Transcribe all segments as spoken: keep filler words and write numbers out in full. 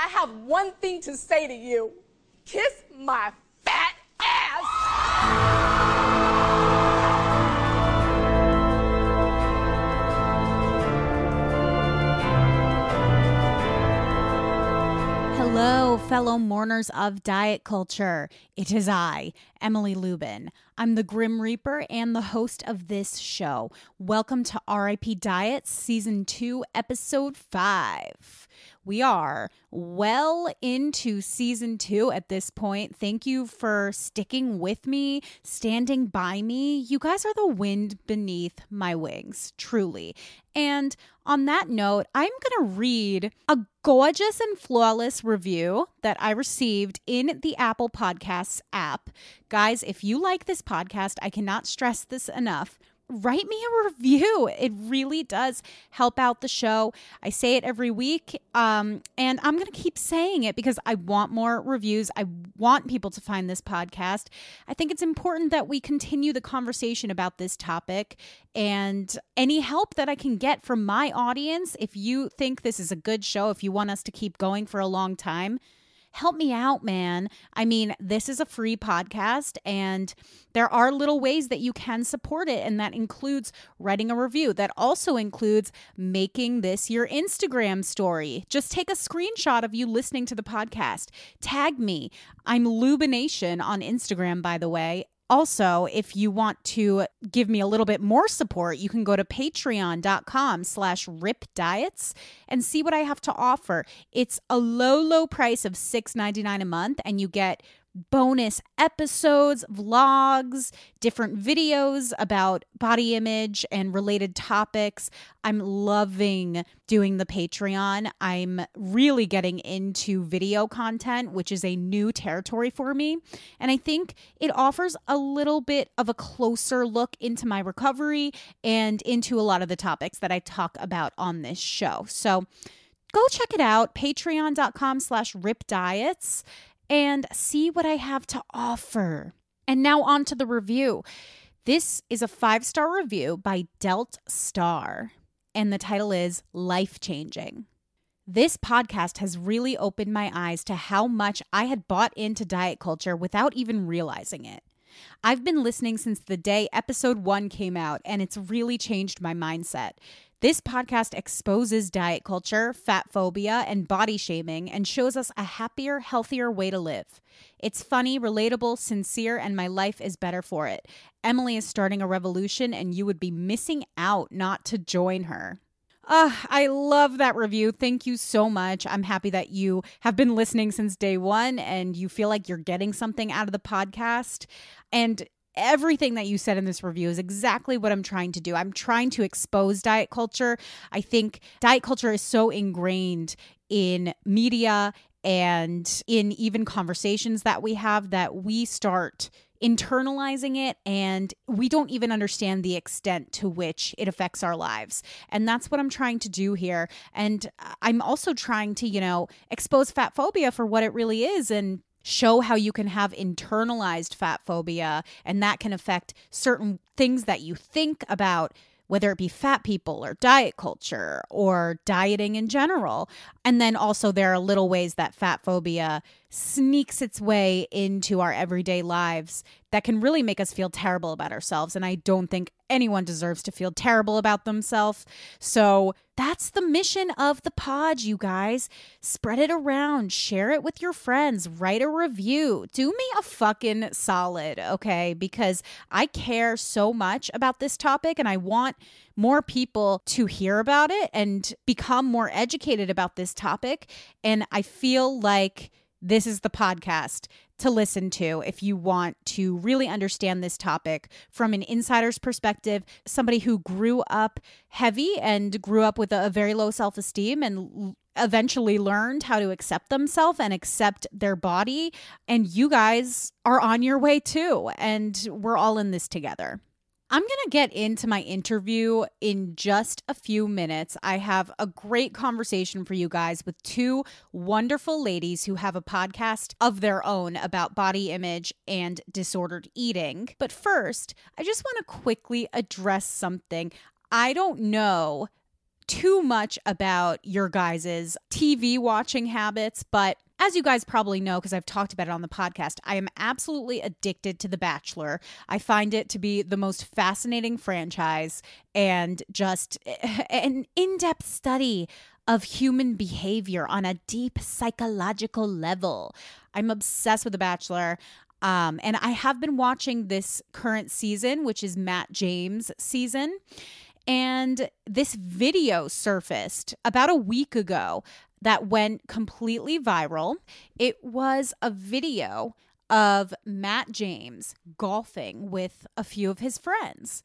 I have one thing to say to you. Kiss my fat ass! Hello, fellow mourners of diet culture. It is I, Emily Lubin. I'm the Grim Reaper and the host of this show. Welcome to R I P Diets, Season two, Episode five. We are well into season two at this point. Thank you for sticking with me, standing by me. You guys are the wind beneath my wings, truly. And on that note, I'm going to read a gorgeous and flawless review that I received in the Apple Podcasts app. Guys, if you like this podcast, I cannot stress this enough. Write me a review. It really does help out the show. I say it every week, um, and I'm going to keep saying it because I want more reviews. I want people to find this podcast. I think it's important that we continue the conversation about this topic, and any help that I can get from my audience, if you think this is a good show, if you want us to keep going for a long time, help me out, man. I mean, this is a free podcast, and there are little ways that you can support it, and that includes writing a review. That also includes making this your Instagram story. Just take a screenshot of you listening to the podcast. Tag me. I'm Lubination on Instagram, by the way. Also, if you want to give me a little bit more support, you can go to patreon.com slash RIP Diets and see what I have to offer. It's a low, low price of six ninety-nine a month, and you get bonus episodes, vlogs, different videos about body image and related topics. I'm loving doing the Patreon. I'm really getting into video content, which is a new territory for me. And I think it offers a little bit of a closer look into my recovery and into a lot of the topics that I talk about on this show. So go check it out, patreon.com slash rip diets. And see what I have to offer. And now on to the review. This is a five-star review by Delt Star, and the title is Life-Changing. This podcast has really opened my eyes to how much I had bought into diet culture without even realizing it. I've been listening since the day episode one came out, and it's really changed my mindset. This podcast exposes diet culture, fat phobia, and body shaming and shows us a happier, healthier way to live. It's funny, relatable, sincere, and my life is better for it. Emily is starting a revolution, and you would be missing out not to join her. Ah, uh, I love that review. Thank you so much. I'm happy that you have been listening since day one and you feel like you're getting something out of the podcast. And everything that you said in this review is exactly what I'm trying to do. I'm trying to expose diet culture. I think diet culture is so ingrained in media and in even conversations that we have that we start internalizing it, and we don't even understand the extent to which it affects our lives. And that's what I'm trying to do here. And I'm also trying to, you know, expose fat phobia for what it really is and show how you can have internalized fat phobia, and that can affect certain things that you think about, whether it be fat people or diet culture or dieting in general. And then also there are little ways that fat phobia sneaks its way into our everyday lives that can really make us feel terrible about ourselves. And I don't think anyone deserves to feel terrible about themselves. So that's the mission of the pod, you guys. Spread it around. Share it with your friends. Write a review. Do me a fucking solid, okay? Because I care so much about this topic, and I want more people to hear about it and become more educated about this topic. And I feel like this is the podcast to listen to if you want to really understand this topic from an insider's perspective, somebody who grew up heavy and grew up with a very low self-esteem and eventually learned how to accept themselves and accept their body. And you guys are on your way too. And we're all in this together. I'm going to get into my interview in just a few minutes. I have a great conversation for you guys with two wonderful ladies who have a podcast of their own about body image and disordered eating. But first, I just want to quickly address something. I don't know too much about your guys' T V watching habits, but as you guys probably know, because I've talked about it on the podcast, I am absolutely addicted to The Bachelor. I find it to be the most fascinating franchise and just an in-depth study of human behavior on a deep psychological level. I'm obsessed with The Bachelor. Um, and I have been watching this current season, which is Matt James' season. And this video surfaced about a week ago that went completely viral. It was a video of Matt James golfing with a few of his friends.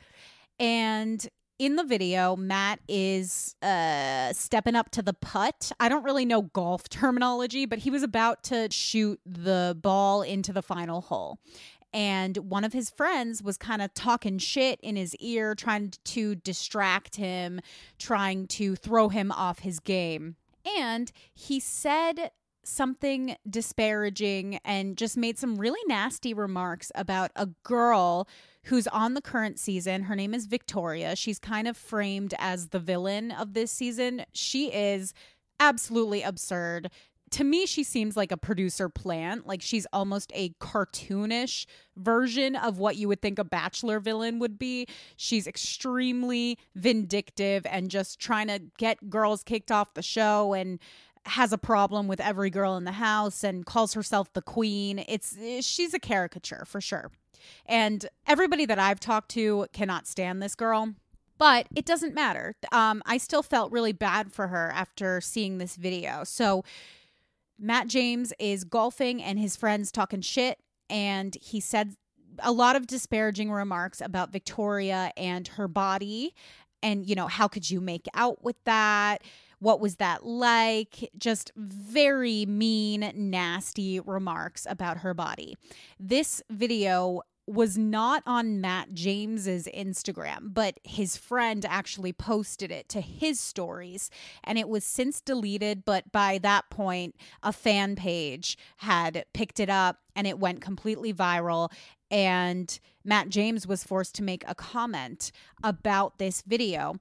And in the video, Matt is uh, stepping up to the putt. I don't really know golf terminology, but he was about to shoot the ball into the final hole. And one of his friends was kind of talking shit in his ear, trying to distract him, trying to throw him off his game. And he said something disparaging and just made some really nasty remarks about a girl who's on the current season. Her name is Victoria. She's kind of framed as the villain of this season. She is absolutely absurd. To me, she seems like a producer plant. Like, she's almost a cartoonish version of what you would think a Bachelor villain would be. She's extremely vindictive and just trying to get girls kicked off the show and has a problem with every girl in the house and calls herself the queen. It's she's a caricature for sure. And everybody that I've talked to cannot stand this girl. But it doesn't matter. Um, I still felt really bad for her after seeing this video. So Matt James is golfing and his friends talking shit, and he said a lot of disparaging remarks about Victoria and her body and, you know, how could you make out with that? What was that like? Just very mean, nasty remarks about her body. This video was not on Matt James's Instagram, but his friend actually posted it to his stories, and it was since deleted, but by that point a fan page had picked it up and it went completely viral, and Matt James was forced to make a comment about this video.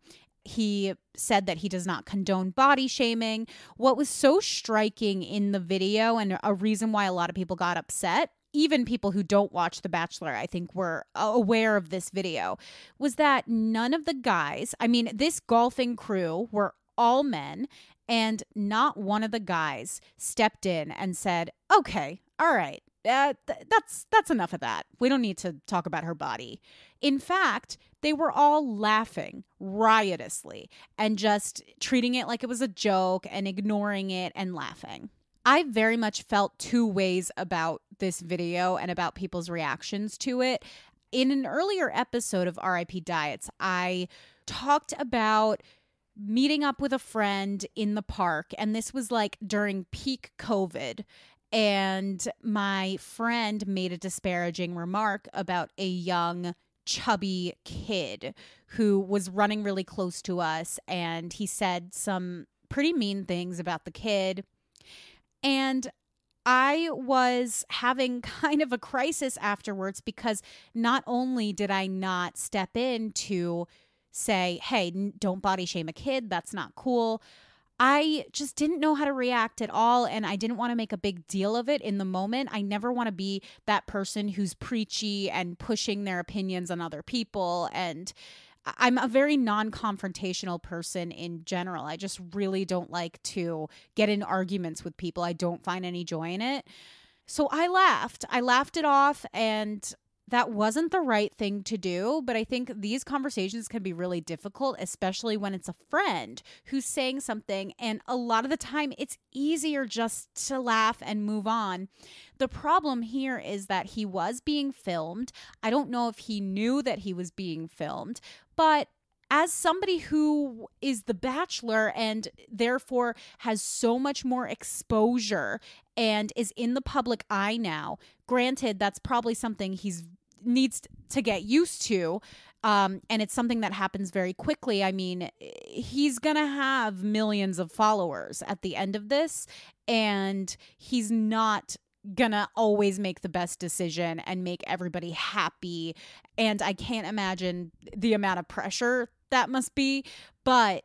He said that he does not condone body shaming. What was so striking in the video, and a reason why a lot of people got upset, even people who don't watch The Bachelor, I think, were aware of this video, was that none of the guys, I mean, this golfing crew were all men, and not one of the guys stepped in and said, okay, all right, uh, th- that's that's enough of that. We don't need to talk about her body. In fact, they were all laughing riotously and just treating it like it was a joke and ignoring it and laughing. I very much felt two ways about this video and about people's reactions to it. In an earlier episode of R I P Diets, I talked about meeting up with a friend in the park, and this was like during peak COVID, and my friend made a disparaging remark about a young chubby kid who was running really close to us, and he said some pretty mean things about the kid. And I was having kind of a crisis afterwards because not only did I not step in to say, hey, don't body shame a kid, that's not cool, I just didn't know how to react at all, and I didn't want to make a big deal of it in the moment. I never want to be that person who's preachy and pushing their opinions on other people, and I'm a very non-confrontational person in general. I just really don't like to get in arguments with people. I don't find any joy in it. So I laughed. I laughed it off, and that wasn't the right thing to do. But I think these conversations can be really difficult, especially when it's a friend who's saying something. And a lot of the time, it's easier just to laugh and move on. The problem here is that he was being filmed. I don't know if he knew that he was being filmed, but as somebody who is the Bachelor and therefore has so much more exposure and is in the public eye now, granted, that's probably something he's needs to get used to, um, and it's something that happens very quickly. I mean, he's going to have millions of followers at the end of this, and he's not gonna always make the best decision and make everybody happy. And I can't imagine the amount of pressure that must be, but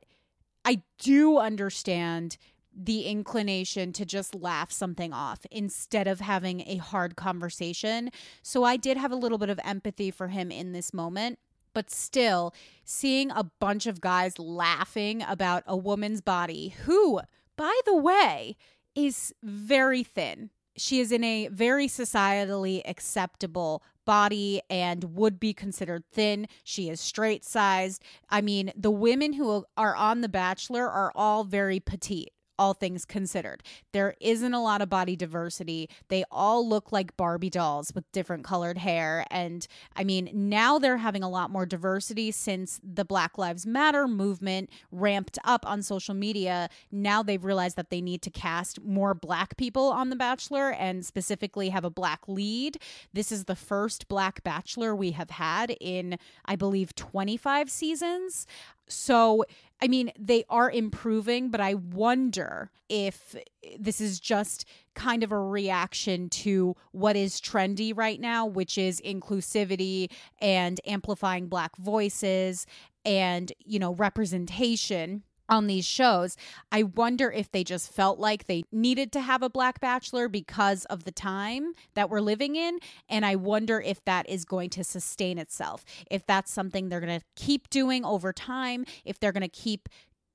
I do understand the inclination to just laugh something off instead of having a hard conversation. So I did have a little bit of empathy for him in this moment. But still, seeing a bunch of guys laughing about a woman's body who, by the way, is very thin. She is in a very societally acceptable body and would be considered thin. She is straight sized. I mean, the women who are on The Bachelor are all very petite, all things considered. There isn't a lot of body diversity. They all look like Barbie dolls with different colored hair. And I mean, now they're having a lot more diversity since the Black Lives Matter movement ramped up on social media. Now they've realized that they need to cast more Black people on The Bachelor and specifically have a Black lead. This is the first Black Bachelor we have had in, I believe, twenty-five seasons. So, I mean, they are improving, but I wonder if this is just kind of a reaction to what is trendy right now, which is inclusivity and amplifying Black voices and, you know, representation on these shows. I wonder if they just felt like they needed to have a Black Bachelor because of the time that we're living in. And I wonder if that is going to sustain itself, if that's something they're going to keep doing over time, if they're going to keep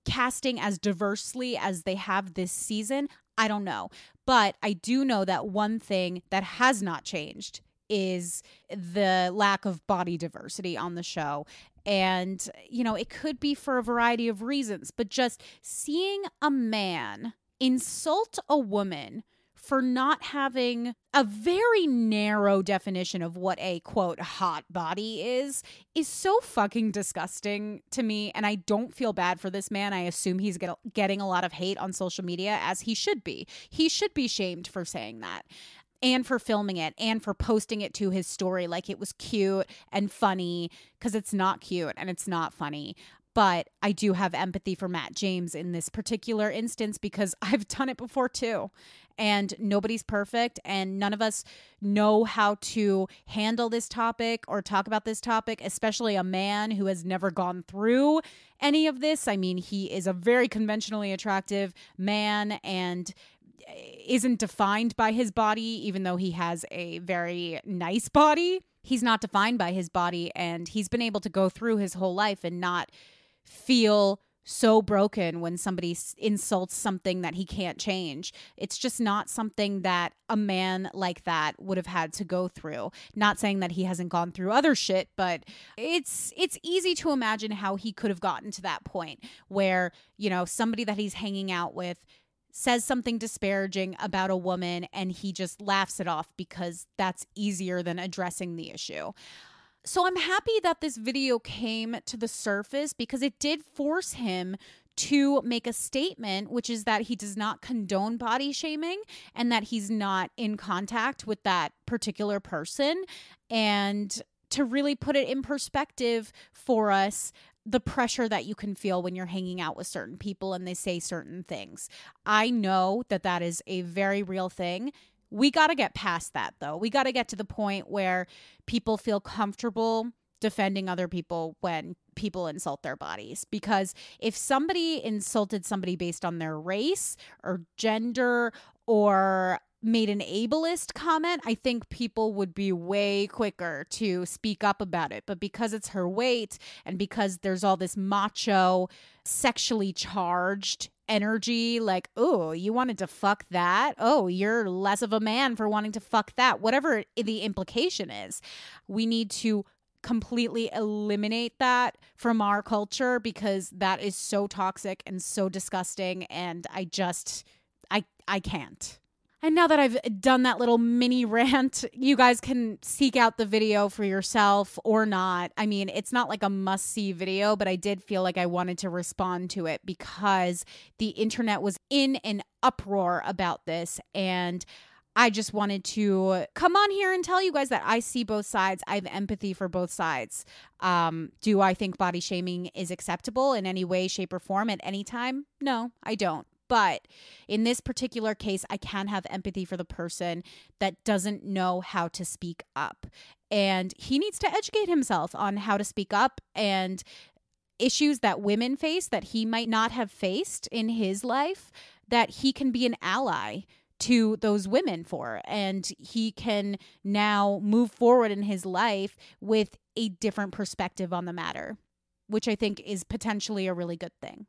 casting as diversely as they have this season. I don't know. But I do know that one thing that has not changed is the lack of body diversity on the show. And, you know, it could be for a variety of reasons, but just seeing a man insult a woman for not having a very narrow definition of what a, quote, hot body is, is so fucking disgusting to me. And I don't feel bad for this man. I assume he's get- getting a lot of hate on social media, as he should be. He should be shamed for saying that, and for filming it, and for posting it to his story like it was cute and funny, because it's not cute and it's not funny. But I do have empathy for Matt James in this particular instance, because I've done it before too. And nobody's perfect, and none of us know how to handle this topic or talk about this topic, especially a man who has never gone through any of this. I mean, he is a very conventionally attractive man and isn't defined by his body, even though he has a very nice body. He's not defined by his body, and he's been able to go through his whole life and not feel so broken when somebody insults something that he can't change. It's just not something that a man like that would have had to go through. Not saying that he hasn't gone through other shit, but it's it's easy to imagine how he could have gotten to that point where, you know, somebody that he's hanging out with says something disparaging about a woman and he just laughs it off because that's easier than addressing the issue. So I'm happy that this video came to the surface because it did force him to make a statement, which is that he does not condone body shaming and that he's not in contact with that particular person, and to really put it in perspective for us, the pressure that you can feel when you're hanging out with certain people and they say certain things. I know that that is a very real thing. We got to get past that, though. We got to get to the point where people feel comfortable defending other people when people insult their bodies. Because if somebody insulted somebody based on their race or gender or made an ableist comment, I think people would be way quicker to speak up about it. But because it's her weight and because there's all this macho, sexually charged energy, like, oh, you wanted to fuck that? Oh, you're less of a man for wanting to fuck that. Whatever the implication is, we need to completely eliminate that from our culture because that is so toxic and so disgusting. And I just, I, I can't. And now that I've done that little mini rant, you guys can seek out the video for yourself or not. I mean, it's not like a must-see video, but I did feel like I wanted to respond to it because the internet was in an uproar about this. And I just wanted to come on here and tell you guys that I see both sides. I have empathy for both sides. Um, do I think body shaming is acceptable in any way, shape, or form at any time? No, I don't. But in this particular case, I can have empathy for the person that doesn't know how to speak up. And he needs to educate himself on how to speak up. And issues that women face that he might not have faced in his life, that he can be an ally to those women for. And he can now move forward in his life with a different perspective on the matter, which I think is potentially a really good thing.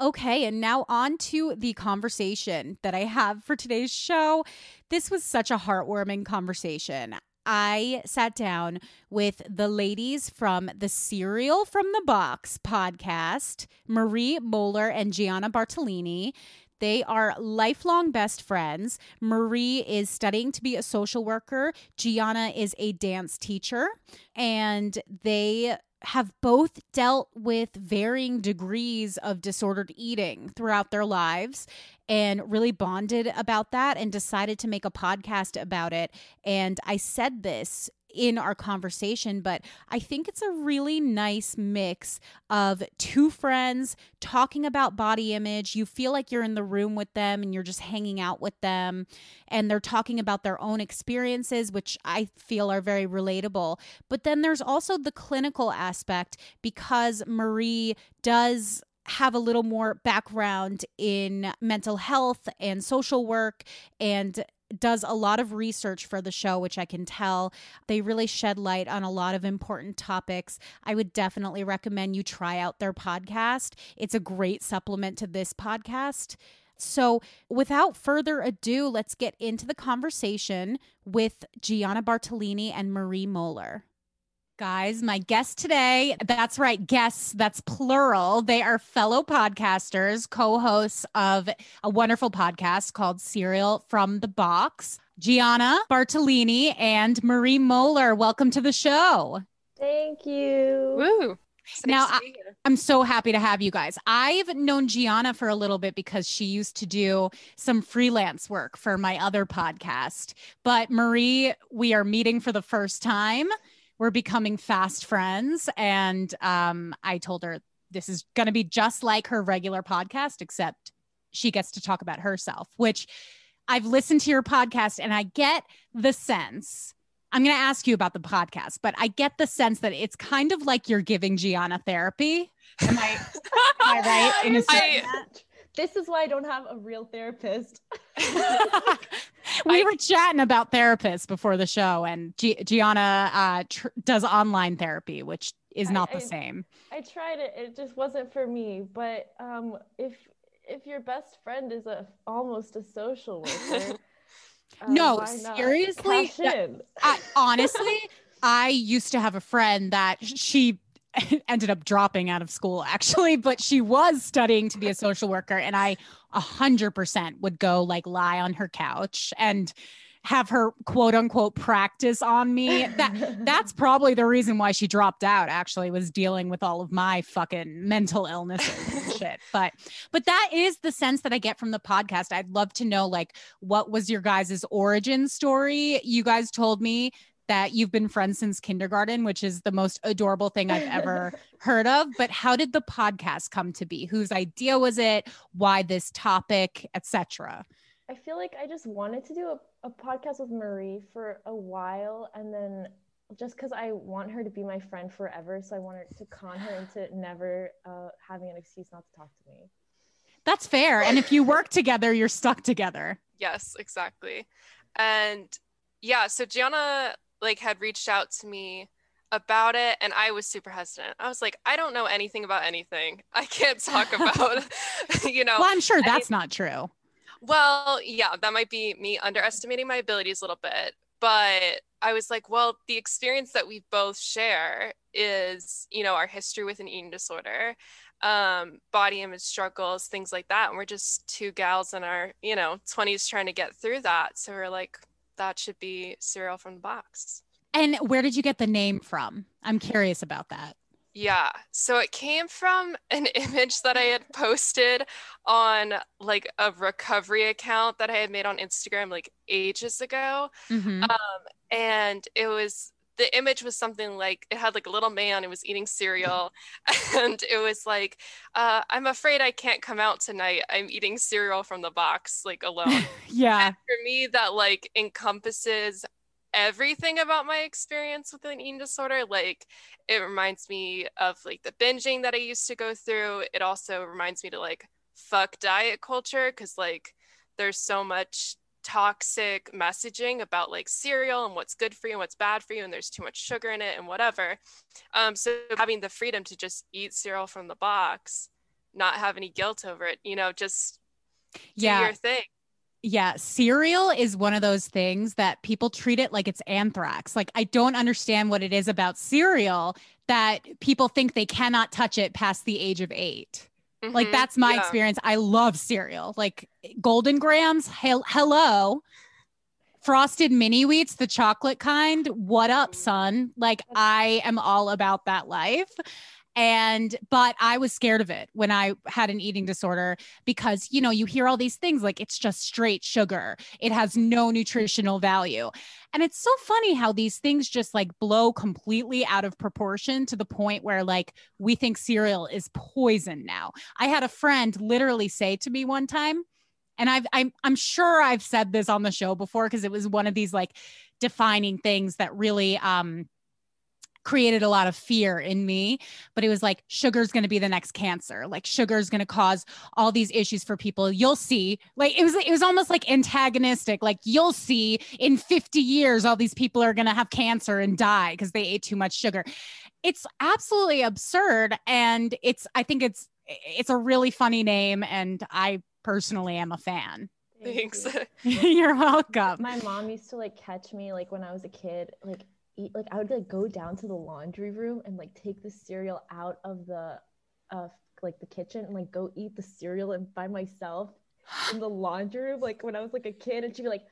Okay, and now on to the conversation that I have for today's show. This was such a heartwarming conversation. I sat down with the ladies from the Cereal from the Box podcast, Marie Moeller and Gianna Bartolini. They are lifelong best friends. Marie is studying to be a social worker. Gianna is a dance teacher, and they have both dealt with varying degrees of disordered eating throughout their lives and really bonded about that and decided to make a podcast about it. And I said this in our conversation, but I think it's a really nice mix of two friends talking about body image. You feel like you're in the room with them and you're just hanging out with them, and they're talking about their own experiences, which I feel are very relatable. But then there's also the clinical aspect, because Marie does have a little more background in mental health and social work and does a lot of research for the show, which I can tell. They really shed light on a lot of important topics. I would definitely recommend you try out their podcast. It's a great supplement to this podcast. So without further ado, let's get into the conversation with Gianna Bartolini and Marie Moeller. Guys, my guest today, that's right, guests, that's plural. They are fellow podcasters, co-hosts of a wonderful podcast called Cereal from the Box, Gianna Bartolini and Marie Moeller. Welcome to the show. Thank you. Woo. Now, I, I'm so happy to have you guys. I've known Gianna for a little bit because she used to do some freelance work for my other podcast. But Marie, we are meeting for the first time. We're becoming fast friends, and um, I told her this is going to be just like her regular podcast, except she gets to talk about herself, which I've listened to your podcast, and I get the sense, I'm going to ask you about the podcast, but I get the sense that it's kind of like you're giving Gianna therapy. Am I, am I right? In a I, that? This is why I don't have a real therapist. We I, were chatting about therapists before the show, and G- Gianna uh, tr- does online therapy, which is not I, the I, same. I tried it. It just wasn't for me. But um, if if your best friend is a almost a social worker. um, no, seriously. No, I, honestly, I used to have a friend that she ended up dropping out of school, actually, but she was studying to be a social worker, and I a hundred percent would go like lie on her couch and have her quote unquote practice on me. That that's probably the reason why she dropped out, actually, was dealing with all of my fucking mental illnesses and shit. But, but that is the sense that I get from the podcast. I'd love to know, like, what was your guys' origin story? You guys told me that you've been friends since kindergarten, which is the most adorable thing I've ever heard of. But how did the podcast come to be? Whose idea was it? Why this topic, et cetera? I feel like I just wanted to do a, a podcast with Marie for a while. And then just because I want her to be my friend forever. So I wanted to con her into never uh, having an excuse not to talk to me. That's fair. And if you work together, you're stuck together. Yes, exactly. And yeah, so Gianna like had reached out to me about it, and I was super hesitant. I was like, I don't know anything about anything. I can't talk about, you know. Well, I'm sure that's I, not true. Well, yeah, that might be me underestimating my abilities a little bit, but I was like, well, the experience that we both share is, you know, our history with an eating disorder, um, body image struggles, things like that. And we're just two gals in our, you know, twenties trying to get through that. So we're like, that should be Cereal from the Box. And where did you get the name from? I'm curious about that. Yeah. So it came from an image that I had posted on like a recovery account that I had made on Instagram like ages ago. Mm-hmm. Um, and it was, the image was something like, it had like a little man who was eating cereal, and it was like, uh, I'm afraid I can't come out tonight. I'm eating cereal from the box, like alone. Yeah. And for me, that like encompasses everything about my experience with an eating disorder. Like, it reminds me of like the binging that I used to go through. It also reminds me to like fuck diet culture, because like there's so much toxic messaging about like cereal and what's good for you and what's bad for you, and there's too much sugar in it and whatever. Um, so having the freedom to just eat cereal from the box, not have any guilt over it, you know, just yeah. do your thing. Yeah. Cereal is one of those things that people treat it like it's anthrax. Like, I don't understand what it is about cereal that people think they cannot touch it past the age of eight. Mm-hmm. Like, that's my yeah. experience. I love cereal, like Golden Grams. He- hello. Frosted Mini Wheats, the chocolate kind. What up, son? Like, I am all about that life. And, but I was scared of it when I had an eating disorder, because, you know, you hear all these things like it's just straight sugar. It has no nutritional value. And it's so funny how these things just like blow completely out of proportion to the point where like we think cereal is poison now. I had a friend literally say to me one time, and I've, I'm, I'm sure I've said this on the show before, because it was one of these like defining things that really, um, created a lot of fear in me, but it was like, sugar's going to be the next cancer. Like, sugar's going to cause all these issues for people. You'll see. Like, it was, it was almost like antagonistic. Like, you'll see in fifty years, all these people are going to have cancer and die because they ate too much sugar. It's absolutely absurd. And it's, I think it's, it's a really funny name. And I personally am a fan. Thanks. Thanks. You're welcome. My mom used to like catch me, like when I was a kid, like Eat, like I would like go down to the laundry room and like take the cereal out of the uh like the kitchen and like go eat the cereal and by myself in the laundry room, like when I was like a kid, and she'd be like,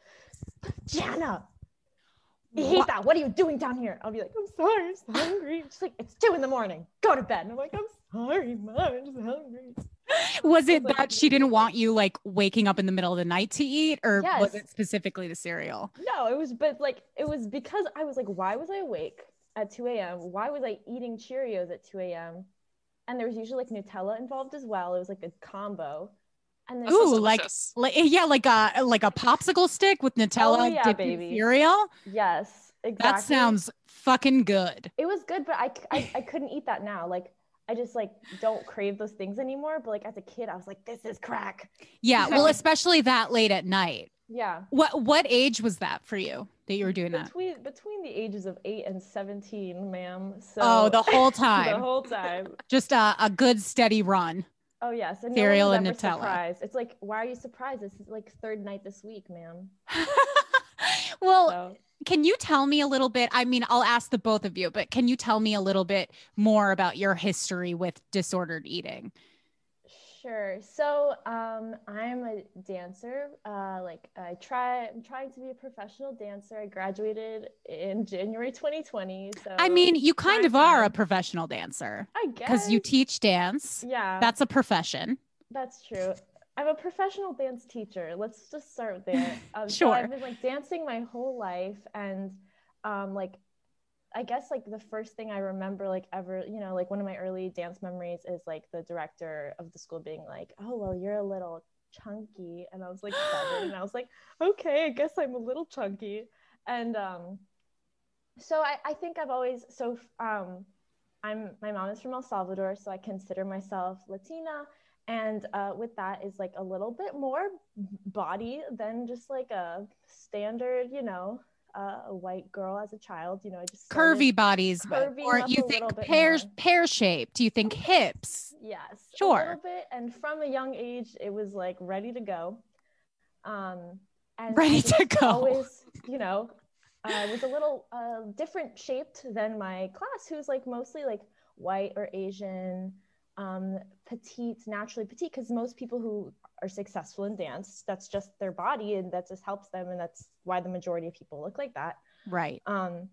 Gianna, I hate that. What are you doing down here? I'll be like, I'm sorry, I'm just hungry. She's like, it's two in the morning, go to bed. And I'm like, I'm sorry, Mom, I'm just hungry. Was it that she didn't want you like waking up in the middle of the night to eat, or yes. was it specifically the cereal? No, it was, but like, it was because I was like, why was I awake at two a.m.? Why was I eating Cheerios at two a.m.? And there was usually like Nutella involved as well. It was like a combo. And then Ooh, like, like, yeah, like a, like a popsicle stick with Nutella oh, yeah, dipped baby. in cereal. Yes, exactly. That sounds fucking good. It was good, but I, I, I couldn't eat that now. Like, I just like don't crave those things anymore. But like as a kid, I was like, this is crack. Yeah. Well, especially that late at night. Yeah. What, what age was that for you that you were doing between, that? Between the ages of eight and seventeen, ma'am. So Oh, the whole time. The whole time. Just a, a good steady run. Oh yes. And cereal no and Nutella. Surprised. It's like, why are you surprised? This is like third night this week, ma'am. well, so. Can you tell me a little bit? I mean, I'll ask the both of you, but can you tell me a little bit more about your history with disordered eating? Sure. So um, I'm a dancer. Uh, like I try, I'm trying to be a professional dancer. I graduated in January twenty twenty. So I mean, you kind of are a professional dancer. I guess. Because you teach dance. Yeah. That's a profession. That's true. I'm a professional dance teacher. Let's just start there. Um, sure. So I've been like dancing my whole life. And um, like, I guess like the first thing I remember like ever, you know, like one of my early dance memories is like the director of the school being like, oh, well, you're a little chunky. And I was like, seven. And I was like, okay, I guess I'm a little chunky. And um, so I, I think I've always, so um, I'm, my mom is from El Salvador, so I consider myself Latina. And uh, with that is like a little bit more body than just like a standard, you know, uh, a white girl as a child, you know, I just curvy bodies, or you think pear, pear shaped, you think hips. Yes. Sure. A little bit. And from a young age, it was like ready to go. Um, and ready to go. Always, you know, uh, was a little uh, different shaped than my class, who's like mostly like white or Asian. Um, petite, naturally petite, because most people who are successful in dance, that's just their body and that just helps them. And that's why the majority of people look like that. Right. Um,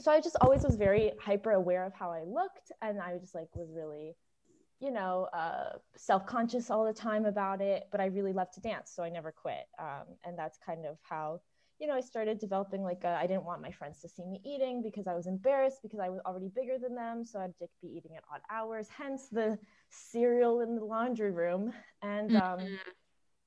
so I just always was very hyper aware of how I looked. And I just like was really, you know, uh, self-conscious all the time about it, but I really loved to dance. So I never quit. Um, and that's kind of how, you know, I started developing like a, I didn't want my friends to see me eating because I was embarrassed because I was already bigger than them. So I'd just be eating at odd hours, hence the cereal in the laundry room. And, um, mm-hmm.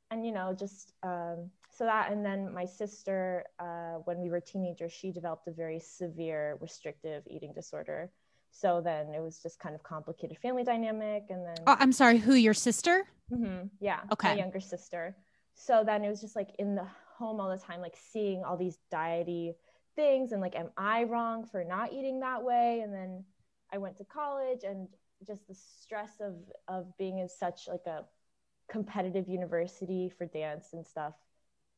and you know, just um, So that, and then my sister, uh, when we were teenagers, she developed a very severe restrictive eating disorder. So then it was just kind of complicated family dynamic. And then, oh, I'm sorry, who, your sister? Mm-hmm, yeah. Okay. My younger sister. So then it was just like in the home all the time, like seeing all these diety things and like, am I wrong for not eating that way? And then I went to college, and just the stress of, of being in such like a competitive university for dance and stuff.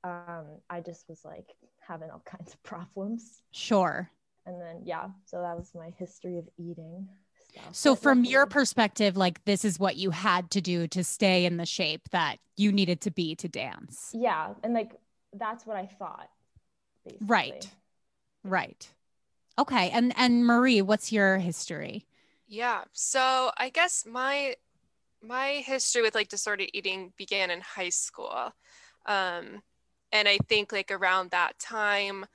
Um, I just was like having all kinds of problems. Sure. And then, yeah, so that was my history of eating stuff. So from your perspective, like this is what you had to do to stay in the shape that you needed to be to dance. Yeah. And like, that's what I thought. Basically. Right. Right. Okay. And, and Marie, what's your history? Yeah. So I guess my, my history with like disordered eating began in high school. Um, and I think like around that time,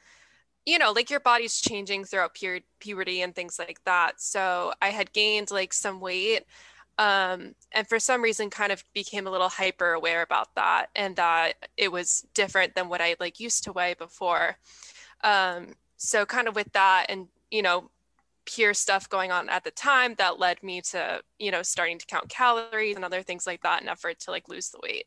you know, like your body's changing throughout pu- puberty and things like that. So I had gained like some weight, um, and for some reason kind of became a little hyper aware about that, and that it was different than what I like used to weigh before. Um, so kind of with that and, you know, peer stuff going on at the time, that led me to, you know, starting to count calories and other things like that in effort to like lose the weight.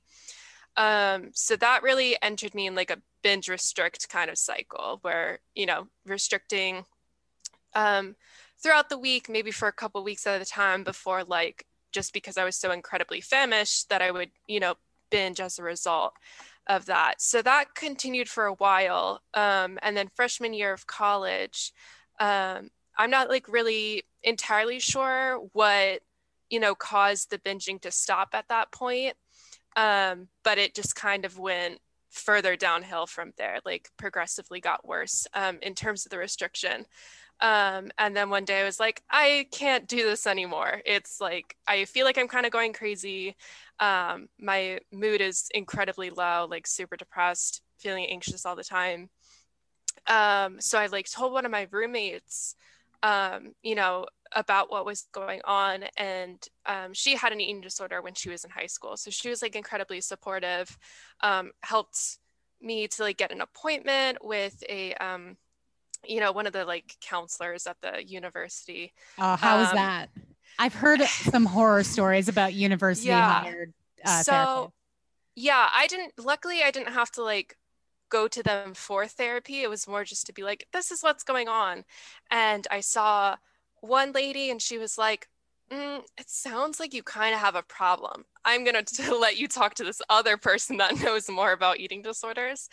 Um, so that really entered me in like a binge restrict kind of cycle where, you know, restricting, um, throughout the week, maybe for a couple of weeks at a time before, like, just because I was so incredibly famished that I would, you know, binge as a result of that. So that continued for a while. Um, and then freshman year of college, um, I'm not like really entirely sure what, you know, caused the binging to stop at that point. Um, but it just kind of went further downhill from there, like progressively got worse, um, in terms of the restriction. Um, and then one day I was like, I can't do this anymore. It's like, I feel like I'm kind of going crazy. Um, my mood is incredibly low, like super depressed, feeling anxious all the time. Um, so I like told one of my roommates, um, you know, about what was going on, and um, she had an eating disorder when she was in high school, so she was like incredibly supportive, um, helped me to like get an appointment with a um, you know one of the like counselors at the university. Oh, how was um, that? I've heard some horror stories about university yeah. hired uh, so therapists. yeah I didn't luckily I didn't have to like go to them for therapy. It was more just to be like, this is what's going on. And I saw one lady, and she was like, mm, it sounds like you kind of have a problem. I'm going to let you talk to this other person that knows more about eating disorders.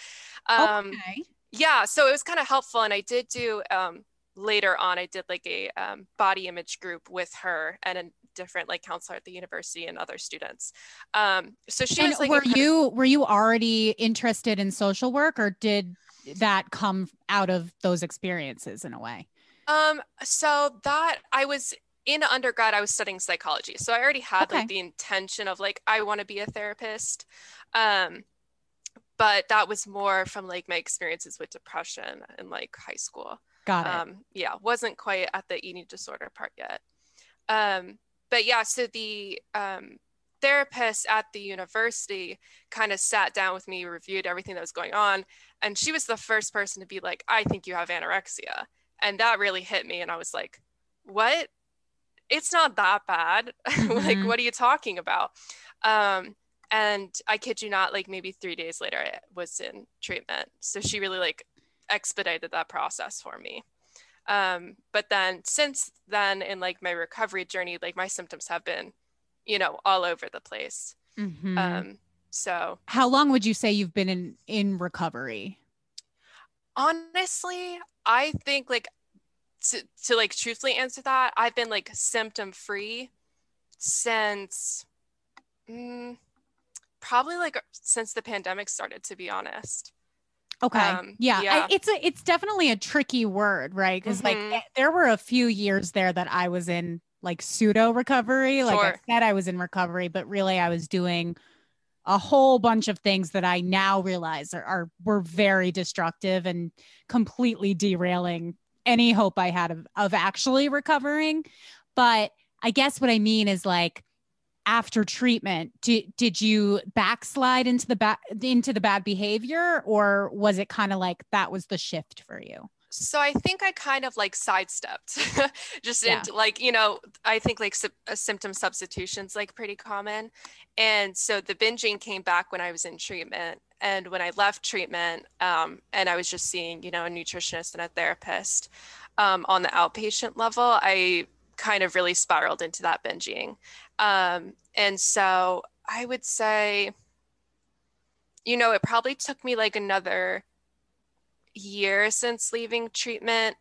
Um, okay. Yeah. So it was kind of helpful. And I did do, um, later on, I did like a um, body image group with her and a different like counselor at the university and other students. Um, so she and was like, were you, were you already interested in social work, or did that come out of those experiences in a way? Um, so that I was in undergrad, I was studying psychology. So I already had okay. like the intention of like, I want to be a therapist. Um, but that was more from like my experiences with depression in like high school. Got it. Um, yeah. Wasn't quite at the eating disorder part yet. Um, but yeah, so the, um, therapist at the university kind of sat down with me, reviewed everything that was going on. And she was the first person to be like, I think you have anorexia. And that really hit me. And I was like, what? It's not that bad. Mm-hmm. Like, what are you talking about? Um, and I kid you not, like maybe three days later, I was in treatment. So she really like expedited that process for me. Um, but then since then in like my recovery journey, like my symptoms have been, you know, all over the place. Mm-hmm. Um, so how long would you say you've been in, in recovery? Honestly, I think like to, to like truthfully answer that, I've been like symptom free since mm, probably like since the pandemic started, to be honest. Okay. Um, yeah. yeah. I, it's a, it's definitely a tricky word, right? Because mm-hmm. like there were a few years there that I was in like pseudo recovery. Like sure. I said, I was in recovery, but really I was doing a whole bunch of things that I now realize are, are were very destructive and completely derailing any hope I had of, of actually recovering. But I guess what I mean is like, after treatment, did, did you backslide into the ba- into the bad behavior, or was it kind of like that was the shift for you? So I think I kind of like sidestepped just yeah. into like, you know, I think like su- uh, symptom substitution's like pretty common. And so the binging came back when I was in treatment, and when I left treatment, um, and I was just seeing, you know, a nutritionist and a therapist, um, on the outpatient level, I kind of really spiraled into that binging. Um, and so I would say, you know, it probably took me like another year since leaving treatment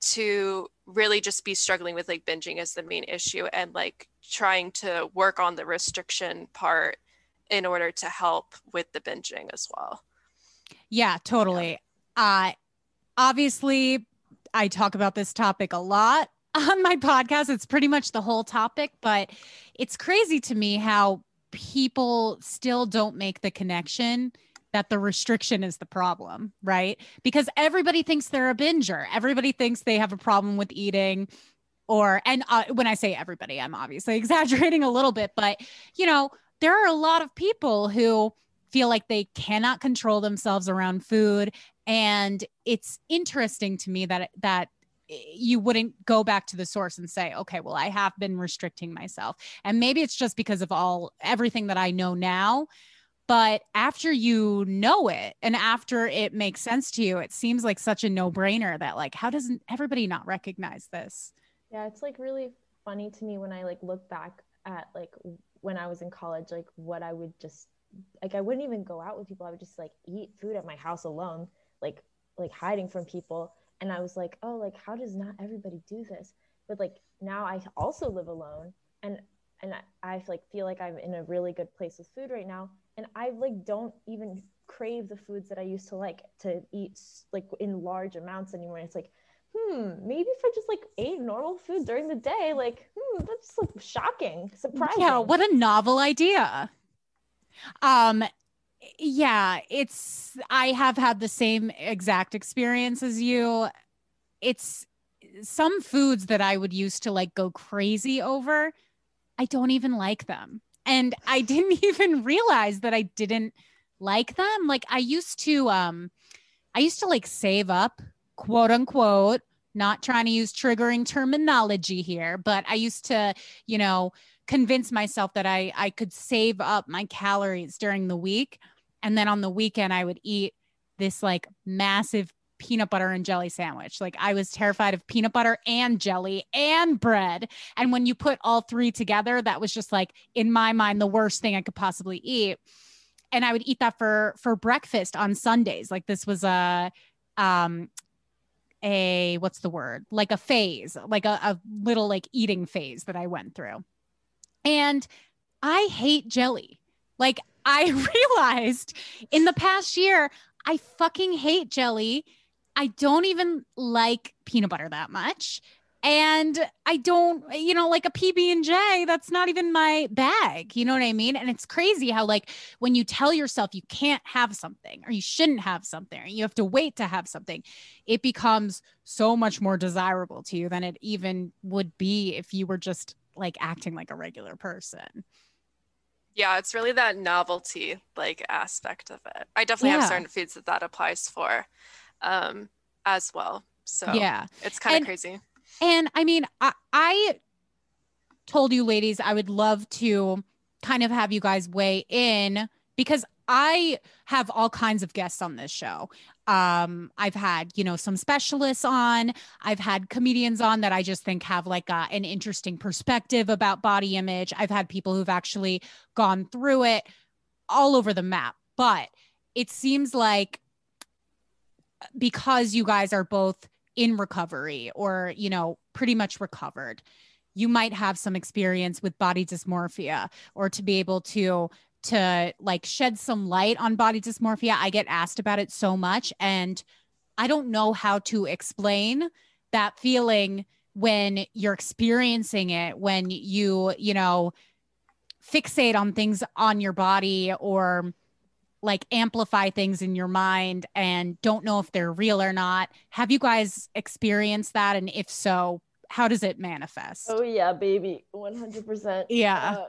to really just be struggling with like binging as the main issue, and like trying to work on the restriction part in order to help with the binging as well. Yeah, totally. Yeah. Uh, obviously I talk about this topic a lot on my podcast. It's pretty much the whole topic, but it's crazy to me how people still don't make the connection that the restriction is the problem, right? Because everybody thinks they're a binger. Everybody thinks they have a problem with eating, or, and uh, when I say everybody, I'm obviously exaggerating a little bit, but you know, there are a lot of people who feel like they cannot control themselves around food. And it's interesting to me that, that you wouldn't go back to the source and say, okay, well, I have been restricting myself. And maybe it's just because of all, everything that I know now. But after you know it and after it makes sense to you, it seems like such a no-brainer that like, how doesn't everybody not recognize this? Yeah, it's like really funny to me when I like look back at like when I was in college, like what I would just, like I wouldn't even go out with people. I would just like eat food at my house alone, like like hiding from people. And I was like, oh, like how does not everybody do this? But like now I also live alone, and and I, I like feel like I'm in a really good place with food right now. And I like don't even crave the foods that I used to like to eat like in large amounts anymore. It's like, hmm, maybe if I just like ate normal food during the day, like, hmm, that's like shocking, surprising. Yeah, what a novel idea. Um, yeah, it's, I have had the same exact experience as you. It's some foods that I would used to like go crazy over, I don't even like them. And I didn't even realize that I didn't like them. Like I used to, um, I used to like save up, quote unquote, not trying to use triggering terminology here, but I used to, you know, convince myself that I, I could save up my calories during the week. And then on the weekend I would eat this like massive peanut butter and jelly sandwich. Like I was terrified of peanut butter and jelly and bread. And when you put all three together, that was just like, in my mind, the worst thing I could possibly eat. And I would eat that for, for breakfast on Sundays. Like this was a, um, a, what's the word? Like a phase, like a, a little like eating phase that I went through. And I hate jelly. Like I realized in the past year, I fucking hate jelly. I don't even like peanut butter that much. And I don't, you know, like a P B and J, that's not even my bag. You know what I mean? And it's crazy how like when you tell yourself you can't have something or you shouldn't have something, or you have to wait to have something, it becomes so much more desirable to you than it even would be if you were just like acting like a regular person. Yeah, it's really that novelty like aspect of it. I definitely yeah. have certain foods that that applies for um, as well. So yeah, it's kind of crazy. And I mean, I, I told you ladies, I would love to kind of have you guys weigh in, because I have all kinds of guests on this show. Um, I've had, you know, some specialists on, I've had comedians on that I just think have like a, an interesting perspective about body image. I've had people who've actually gone through it, all over the map. But it seems like because you guys are both in recovery, or, you know, pretty much recovered, you might have some experience with body dysmorphia, or to be able to to like shed some light on body dysmorphia. I get asked about it so much, and I don't know how to explain that feeling when you're experiencing it, when you, you know, fixate on things on your body, or like amplify things in your mind and don't know if they're real or not. Have you guys experienced that? And if so, how does it manifest? Oh yeah, baby. one hundred percent. Yeah. Uh,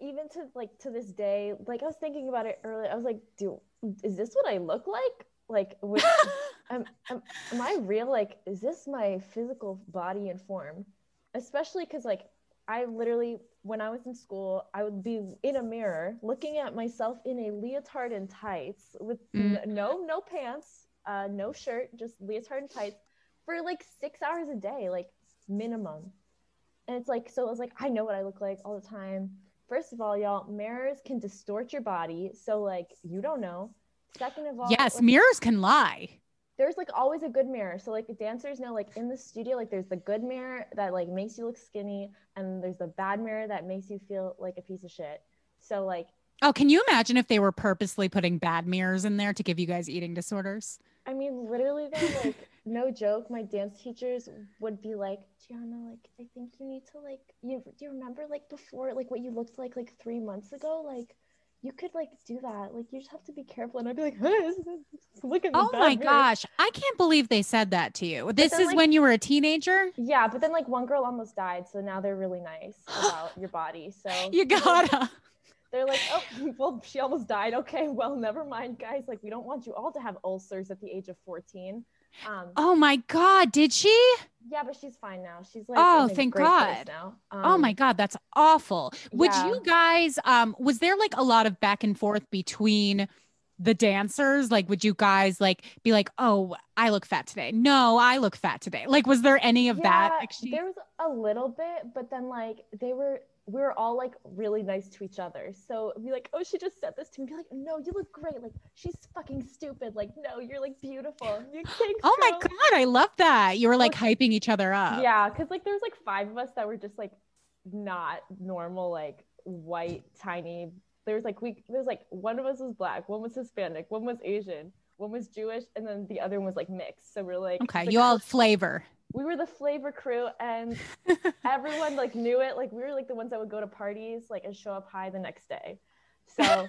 even to like to this day, like I was thinking about it earlier. I was like, "Do is this what I look like? Like, which, am, am am I real? Like, is this my physical body and form?" Especially because like I literally, when I was in school, I would be in a mirror looking at myself in a leotard and tights with mm. n- no no pants, uh, no shirt, just leotard and tights for like six hours a day, like minimum. And it's like, so it was like, I know what I look like all the time. First of all, y'all, mirrors can distort your body. So like, you don't know. Second of all, yes, like, mirrors can lie. There's like always a good mirror. So like the dancers know, like in the studio, like there's the good mirror that like makes you look skinny. And there's the bad mirror that makes you feel like a piece of shit. So like. Oh, can you imagine if they were purposely putting bad mirrors in there to give you guys eating disorders? I mean, literally though, like, no joke, my dance teachers would be like, "Gianna, like, I think you need to, like, you do you remember, like, before, like, what you looked like, like, three months ago? Like, you could, like, do that. Like, you just have to be careful." And I'd be like, "Hey, look at the oh my here. Gosh, I can't believe they said that to you. This then, is like, when you were a teenager?" Yeah, but then, like, one girl almost died, so now they're really nice about your body, so. You gotta. Like, they're like, "Oh, well, she almost died. Okay, well, never mind, guys. Like, we don't want you all to have ulcers at the age of fourteen. Um, oh my God, did she? Yeah, but she's fine now. She's like, oh, thank God. Now. Um, oh my God, that's awful. Would yeah. you guys, um, was there like a lot of back and forth between the dancers? Like, would you guys like be like, "Oh, I look fat today. No, I look fat today." Like, was there any of yeah, that? Like she- there was a little bit, but then like they were, we were all like really nice to each other. So be like, "Oh, she just said this to me." Be like, "No, you look great. Like, she's fucking stupid. Like, no, you're like beautiful." You think, oh my God, I love that. You were like okay. hyping each other up. Yeah, because like there was like five of us that were just like not normal, like white, tiny. There was like we there was like one of us was black, one was Hispanic, one was Asian, one was Jewish, and then the other one was like mixed. So we're like, okay, like, you all flavor. We were the flavor crew, and everyone like knew it. Like we were like the ones that would go to parties, like, and show up high the next day. So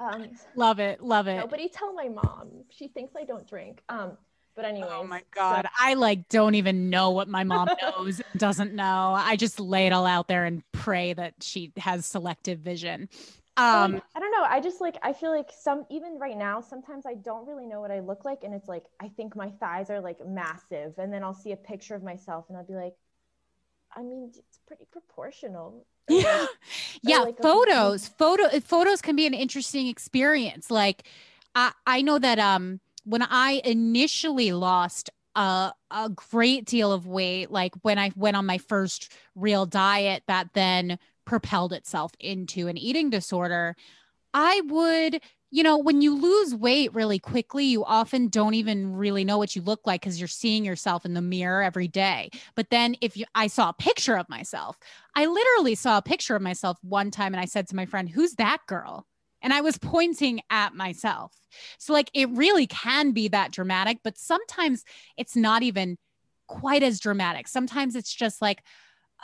um, love it, love it. Nobody tell my mom. She thinks I don't drink. Um, but anyway. Oh my God, so- I like don't even know what my mom knows, doesn't know. I just lay it all out there and pray that she has selective vision. Um, um, I don't know. I just like, I feel like some, even right now, sometimes I don't really know what I look like. And it's like, I think my thighs are like massive. And then I'll see a picture of myself and I'll be like, I mean, it's pretty proportional. Yeah. Like, yeah. Like photos, a- photo, photos can be an interesting experience. Like I, I know that, um, when I initially lost a, a great deal of weight, like when I went on my first real diet that then propelled itself into an eating disorder, I would, you know, when you lose weight really quickly, you often don't even really know what you look like because you're seeing yourself in the mirror every day. But then if you, I saw a picture of myself, I literally saw a picture of myself one time and I said to my friend, "Who's that girl?" And I was pointing at myself. So like, it really can be that dramatic, but sometimes it's not even quite as dramatic. Sometimes it's just like,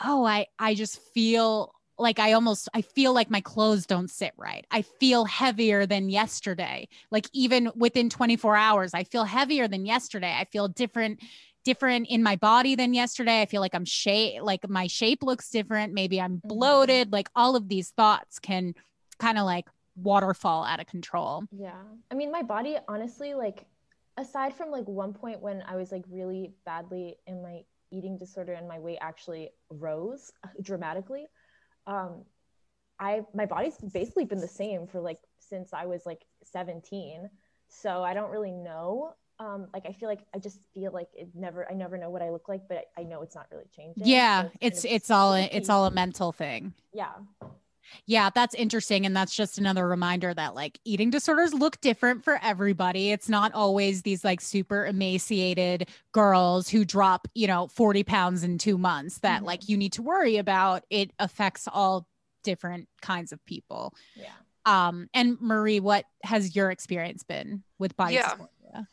oh, I, I just feel like I almost, I feel like my clothes don't sit right. I feel heavier than yesterday. Like even within twenty-four hours, I feel heavier than yesterday. I feel different, different in my body than yesterday. I feel like I'm shape, like my shape looks different. Maybe I'm bloated. Like all of these thoughts can kind of like waterfall out of control. Yeah. I mean, my body, honestly, like aside from like one point when I was like really badly in my eating disorder and my weight actually rose dramatically, um I my body's basically been the same for like since I was like seventeen, so I don't really know. Um like I feel like I just feel like it never I never know what I look like, but I, I know it's not really changing. Yeah, so it's it's, it's all a, it's all a mental thing. Yeah. Yeah, that's interesting. And that's just another reminder that like eating disorders look different for everybody. It's not always these like super emaciated girls who drop, you know, forty pounds in two months that mm-hmm. like you need to worry about. It affects all different kinds of people. Yeah. Um, and Marie, what has your experience been with body yeah. dysphoria?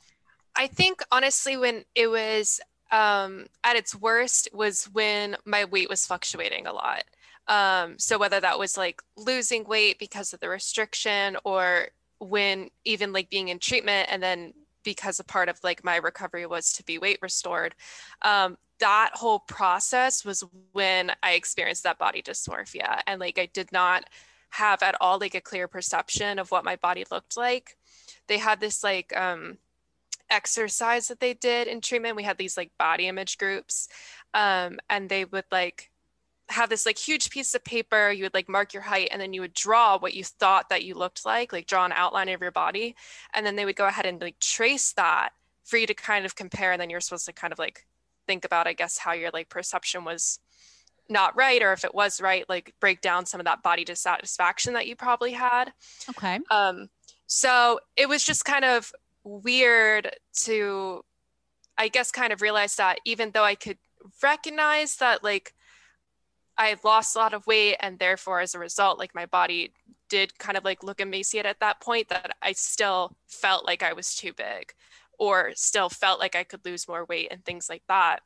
I think honestly, when it was um, at its worst was when my weight was fluctuating a lot. Um, so whether that was like losing weight because of the restriction or when even like being in treatment and then because a part of like my recovery was to be weight restored. Um, that whole process was when I experienced that body dysmorphia. And like, I did not have at all like a clear perception of what my body looked like. They had this like um, exercise that they did in treatment. We had these like body image groups, um, and they would like have this like huge piece of paper. You would like mark your height, and then you would draw what you thought that you looked like, like draw an outline of your body. And then they would go ahead and like trace that for you to kind of compare. And then you're supposed to kind of like think about, I guess, how your like perception was not right, or if it was right, like break down some of that body dissatisfaction that you probably had. Okay. Um, so it was just kind of weird to, I guess, kind of realize that even though I could recognize that like I had lost a lot of weight, and therefore as a result, like my body did kind of like look emaciated at that point, that I still felt like I was too big, or still felt like I could lose more weight and things like that.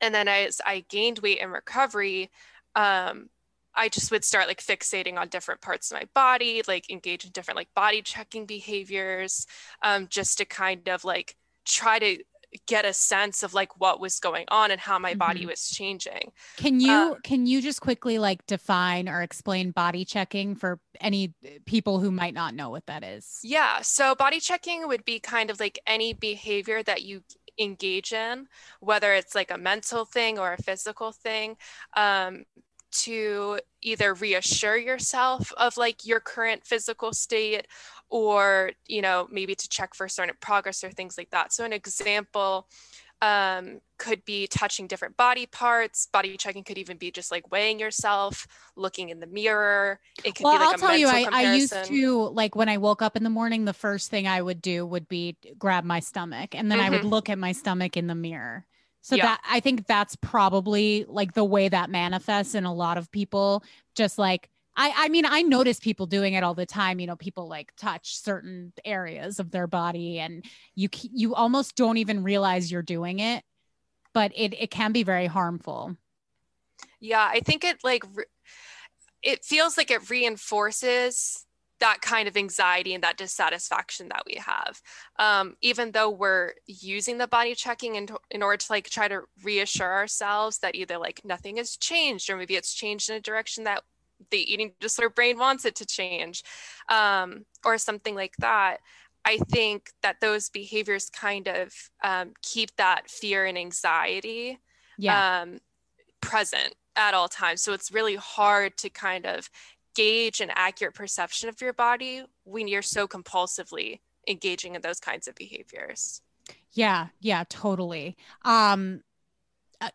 And then as I gained weight in recovery, um, I just would start like fixating on different parts of my body, like engage in different like body checking behaviors, um, just to kind of like try to get a sense of like what was going on and how my mm-hmm. body was changing. Can you, um, can you just quickly like define or explain body checking for any people who might not know what that is? Yeah. So body checking would be kind of like any behavior that you engage in, whether it's like a mental thing or a physical thing, um, to either reassure yourself of like your current physical state, or, you know, maybe to check for certain progress or things like that. So an example um, could be touching different body parts. Body checking could even be just like weighing yourself, looking in the mirror. It could well, be like I'll a tell you, I, I used to, like when I woke up in the morning, the first thing I would do would be grab my stomach, and then mm-hmm. I would look at my stomach in the mirror. So yeah. that I think that's probably like the way that manifests in a lot of people. Just like, I, I mean, I notice people doing it all the time. You know, people like touch certain areas of their body, and you, you almost don't even realize you're doing it, but it, it can be very harmful. Yeah. I think it like, re- it feels like it reinforces that kind of anxiety and that dissatisfaction that we have. Um, even though we're using the body checking in, in order to like try to reassure ourselves that either like nothing has changed, or maybe it's changed in a direction that the eating disorder brain wants it to change, um, or something like that. I think that those behaviors kind of um, keep that fear and anxiety yeah. um, present at all times. So it's really hard to kind of gauge an accurate perception of your body when you're so compulsively engaging in those kinds of behaviors. Yeah. Yeah, totally. Um,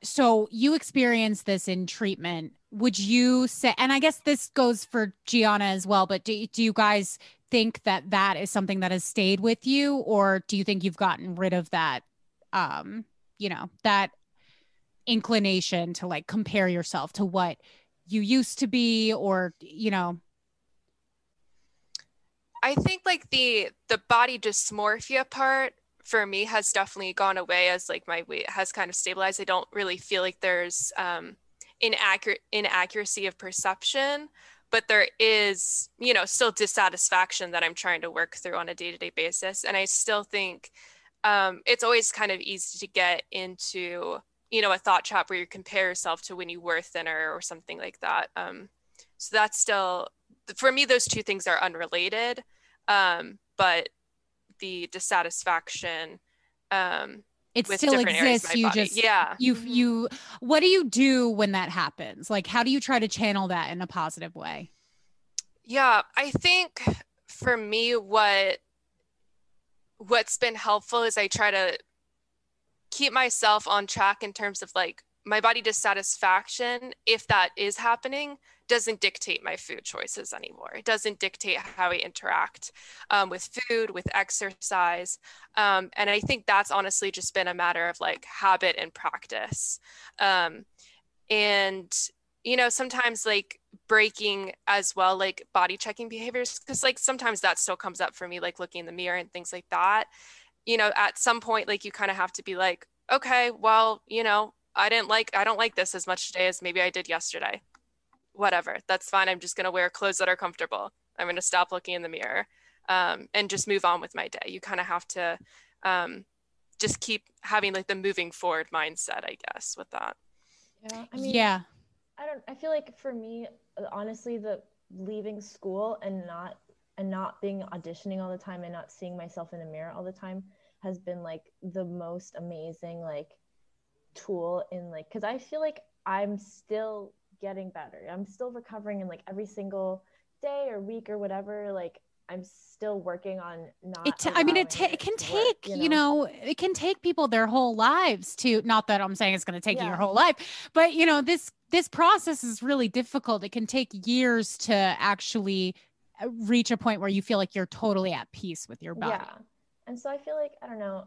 so you experienced this in treatment. Would you say, and I guess this goes for Gianna as well, but do, do you guys think that that is something that has stayed with you, or do you think you've gotten rid of that, um, you know, that inclination to like compare yourself to what you used to be, or, you know? I think like the, the body dysmorphia part for me has definitely gone away as like my weight has kind of stabilized. I don't really feel like there's um, inaccurate inaccuracy of perception, but there is, you know, still dissatisfaction that I'm trying to work through on a day-to-day basis. And I still think um, it's always kind of easy to get into, you know, a thought trap where you compare yourself to when you were thinner or something like that. Um, so that's still, for me, those two things are unrelated, um, but the dissatisfaction, um, it still exists. You body. just, yeah. you, mm-hmm. you, what do you do when that happens? Like, how do you try to channel that in a positive way? Yeah, I think for me, what, what's been helpful is I try to keep myself on track in terms of like my body dissatisfaction, if that is happening, doesn't dictate my food choices anymore. It doesn't dictate how I interact um, with food, with exercise. Um, and I think that's honestly just been a matter of like habit and practice. Um, and, you know, sometimes like breaking as well, like body checking behaviors, because like sometimes that still comes up for me, like looking in the mirror and things like that. You know, at some point, like you kind of have to be like, okay, well, you know, I didn't like, I don't like this as much today as maybe I did yesterday. Whatever, that's fine. I'm just going to wear clothes that are comfortable. I'm going to stop looking in the mirror. um, and just move on with my day. You kind of have to um, just keep having like the moving forward mindset, I guess, with that. Yeah. I mean, yeah. I don't, I feel like for me, honestly, the leaving school and not, and not being auditioning all the time and not seeing myself in the mirror all the time has been like the most amazing, like, tool in like, cause I feel like I'm still getting better. I'm still recovering, and like every single day or week or whatever, like I'm still working on not. It t- I mean, it, ta- it can take, work, you, know? you know, it can take people their whole lives to, not that I'm saying it's going to take yeah. you your whole life, but you know, this, this process is really difficult. It can take years to actually reach a point where you feel like you're totally at peace with your body. Yeah. And so I feel like, I don't know,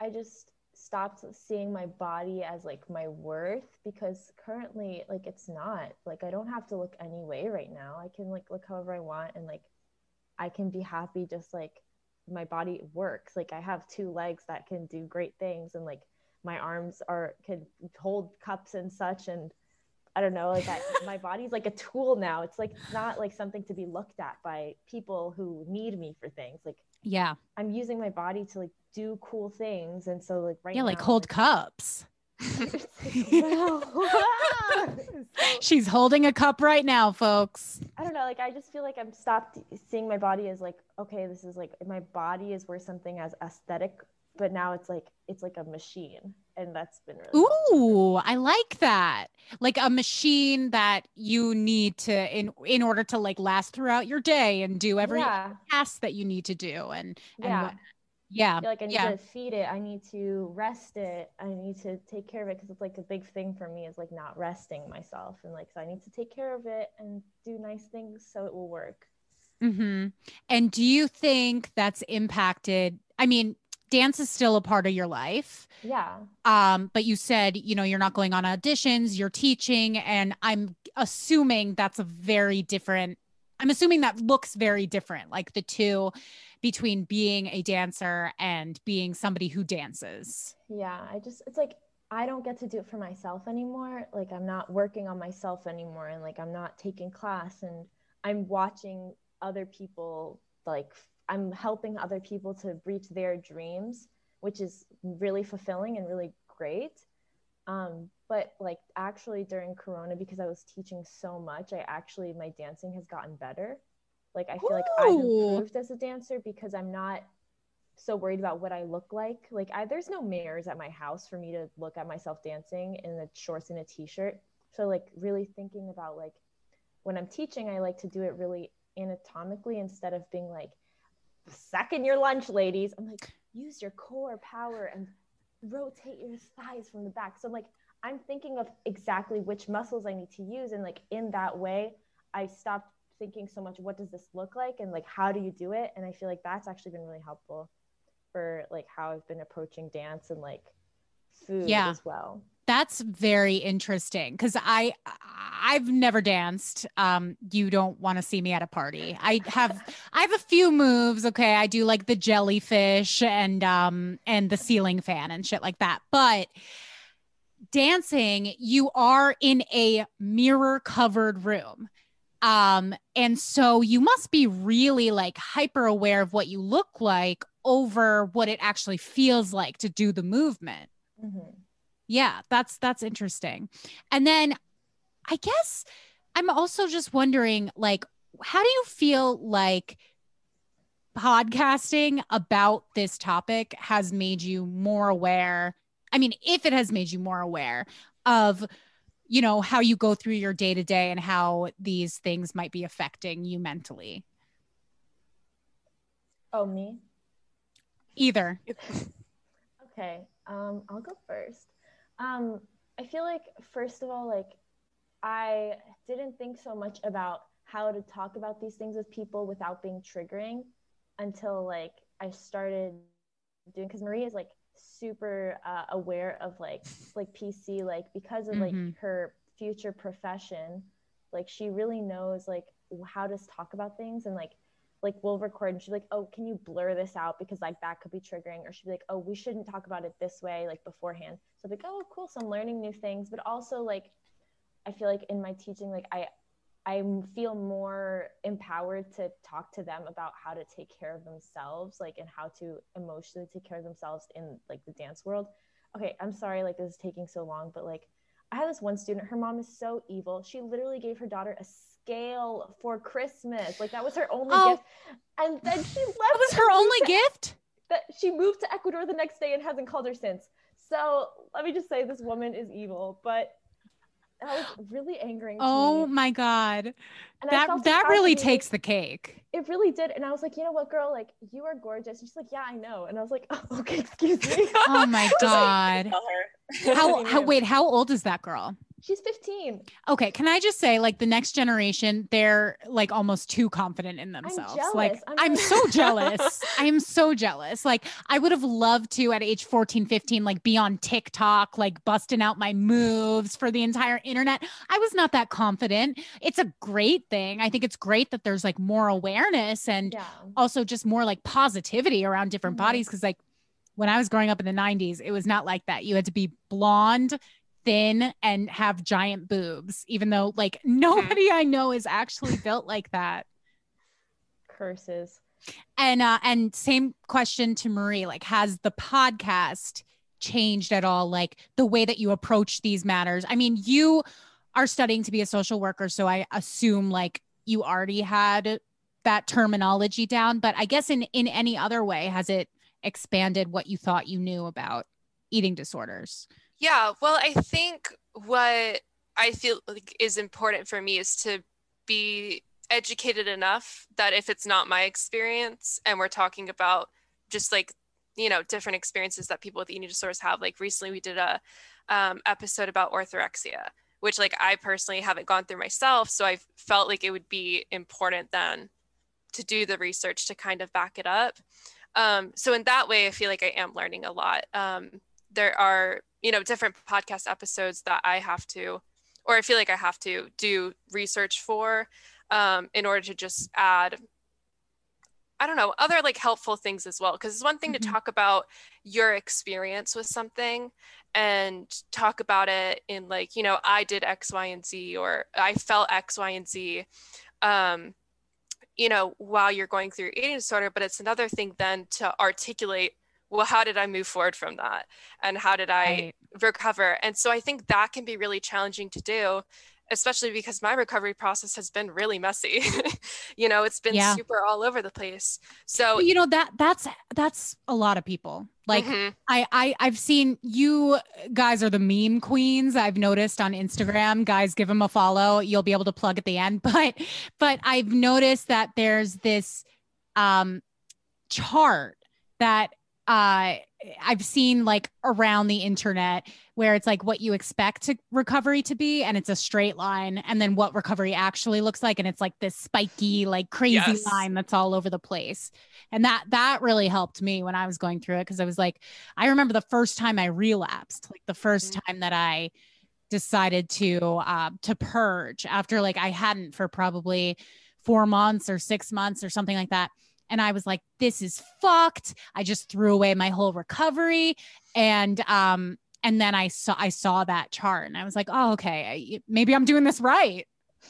I just stopped seeing my body as like my worth, because currently like it's not like, I don't have to look any way right now. I can like look however I want, and like I can be happy just like my body works. Like I have two legs that can do great things, and like my arms are can hold cups and such, and I don't know, like I, my body's like a tool now. It's like not like something to be looked at by people who need me for things. Like, yeah, I'm using my body to like do cool things. And so like right yeah, now, like hold like, cups. Like, wow. She's holding a cup right now, folks. I don't know. Like, I just feel like I've stopped seeing my body as like, okay, this is like, my body is worth something as aesthetic, but now it's like, it's like a machine. And that's been really Ooh, cool. I like that. Like a machine that you need to, in in order to like last throughout your day and do every yeah. task that you need to do. And, and yeah. What, yeah. I feel like I need yeah. to feed it. I need to rest it. I need to take care of it. Cause it's like a big thing for me is like not resting myself. And like, so I need to take care of it and do nice things so it will work. Mm-hmm. And do you think that's impacted? I mean, dance is still a part of your life. Yeah. Um, but you said, you know, you're not going on auditions, you're teaching, and I'm assuming that's a very different, I'm assuming that looks very different, like the two between being a dancer and being somebody who dances. Yeah. I just, it's like, I don't get to do it for myself anymore. Like I'm not working on myself anymore. And like, I'm not taking class, and I'm watching other people, like I'm helping other people to reach their dreams, which is really fulfilling and really great. Um, but like actually during Corona, because I was teaching so much, I actually, my dancing has gotten better. Like, I feel Ooh. like I've improved as a dancer because I'm not so worried about what I look like. Like I, there's no mirrors at my house for me to look at myself dancing in the shorts and a t-shirt. So like really thinking about like when I'm teaching, I like to do it really anatomically instead of being like, suck in your lunch, ladies. I'm like, use your core power and rotate your thighs from the back. So I'm like, I'm thinking of exactly which muscles I need to use. And like, in that way, I stopped thinking so much, what does this look like? And like, how do you do it? And I feel like that's actually been really helpful for like how I've been approaching dance and like food yeah. as well. That's very interesting. Cause I, I've never danced. Um, you don't want to see me at a party. I have, I have a few moves. Okay. I do like the jellyfish and, um, and the ceiling fan and shit like that. But dancing, you are in a mirror covered room. Um, and so you must be really like hyper aware of what you look like over what it actually feels like to do the movement. Mm-hmm. Yeah, that's, that's interesting. And then I guess I'm also just wondering, like, how do you feel like podcasting about this topic has made you more aware? I mean, if it has made you more aware of, you know, how you go through your day to day and how these things might be affecting you mentally. Oh, me? Either. Okay. Um, I'll go first. Um, I feel like, first of all, like I didn't think so much about how to talk about these things with people without being triggering until like I started doing, cause Marie is like super uh, aware of like, like P C, like because of mm-hmm. like her future profession, like she really knows like how to talk about things, and like, like we'll record and she's like, oh, can you blur this out? Because like that could be triggering. Or she'd be like, oh, we shouldn't talk about it this way, like beforehand. So I'm like, oh, cool. So I'm learning new things. But also like, I feel like in my teaching, like I, I feel more empowered to talk to them about how to take care of themselves, like, and how to emotionally take care of themselves in, like, the dance world. Okay, I'm sorry, like, this is taking so long, but, like, I had this one student, her mom is so evil. She literally gave her daughter a scale for Christmas. Like, that was her only oh. gift. And then she left. That was her only gift? That she moved to Ecuador the next day and hasn't called her since. So let me just say, this woman is evil, but that was really angering to oh me. my God. And that that really takes the cake. It really did. And I was like, you know what, girl, like, you are gorgeous. And she's like, yeah, I know. And I was like, oh, okay, excuse me. Oh my God. Like, how, how, wait, how old is that girl? She's fifteen. Okay. Can I just say, like, the next generation, they're, like, almost too confident in themselves. I'm like, I'm, I'm so jealous. I'm so jealous. Like, I would have loved to at age fourteen, fifteen, like, be on TikTok, like, busting out my moves for the entire internet. I was not that confident. It's a great thing. I think it's great that there's, like, more awareness and yeah. also just more, like, positivity around different mm-hmm. bodies. Cause, like, when I was growing up in the nineties, it was not like that. You had to be blonde, thin, and have giant boobs, even though, like, nobody I know is actually built like that. Curses. And, uh, and same question to Marie, like, has the podcast changed at all? Like, the way that you approach these matters? I mean, you are studying to be a social worker, so I assume, like, you already had that terminology down, but I guess in, in any other way, has it expanded what you thought you knew about eating disorders? Yeah, well, I think what I feel like is important for me is to be educated enough that if it's not my experience and we're talking about just, like, you know, different experiences that people with eating disorders have, like, recently we did a um, episode about orthorexia, which, like, I personally haven't gone through myself. So I felt like it would be important then to do the research to kind of back it up. Um, so in that way, I feel like I am learning a lot. Um, there are, you know, different podcast episodes that I have to, or I feel like I have to do research for, um, in order to just add, I don't know, other, like, helpful things as well. Cause it's one thing mm-hmm. to talk about your experience with something and talk about it in, like, you know, I did X, Y, and Z, or I felt X, Y, and Z, um, you know, while you're going through your eating disorder, but it's another thing then to articulate, well, how did I move forward from that? And how did I right. recover? And so I think that can be really challenging to do, especially because my recovery process has been really messy. You know, it's been yeah. super all over the place. So, but, you know, that that's, that's a lot of people. Like mm-hmm. I, I, I've seen, you guys are the meme queens. I've noticed on Instagram, guys, give them a follow. You'll be able to plug at the end, but, but I've noticed that there's this um, chart that, Uh, I've seen, like, around the internet where it's like what you expect to recovery to be, and it's a straight line, and then what recovery actually looks like. And it's like this spiky, like, crazy yes. line that's all over the place. And that, that really helped me when I was going through it. Cause I was like, I remember the first time I relapsed, like the first mm-hmm. time that I decided to, uh, to purge after, like, I hadn't for probably four months or six months or something like that. And I was like, this is fucked. I just threw away my whole recovery. And, um, and then I saw, I saw that chart and I was like, oh, okay, I, maybe I'm doing this right.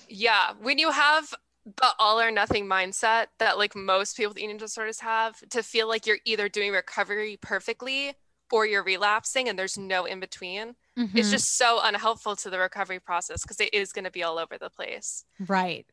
Yeah. When you have the all or nothing mindset that, like, most people with eating disorders have, to feel like you're either doing recovery perfectly or you're relapsing and there's no in between. Mm-hmm. It's just so unhelpful to the recovery process because it is going to be all over the place. Right.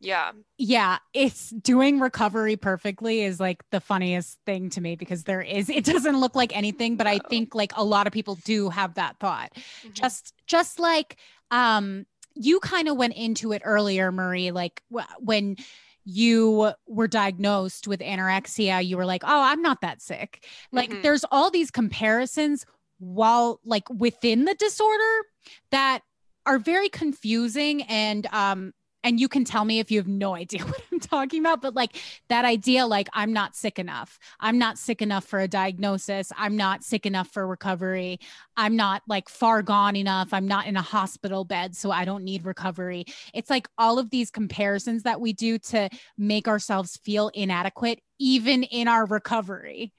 Yeah. Yeah. It's doing recovery perfectly is, like, the funniest thing to me because there is, it doesn't look like anything, but no. I think, like, a lot of people do have that thought. Mm-hmm. Just, just like, um, you kind of went into it earlier, Marie, like w- when you were diagnosed with anorexia, you were like, oh, I'm not that sick. Like mm-hmm. there's all these comparisons while, like, within the disorder that are very confusing and, um, and you can tell me if you have no idea what I'm talking about, but, like, that idea, like, I'm not sick enough. I'm not sick enough for a diagnosis. I'm not sick enough for recovery. I'm not, like, far gone enough. I'm not in a hospital bed, so I don't need recovery. It's like all of these comparisons that we do to make ourselves feel inadequate, even in our recovery.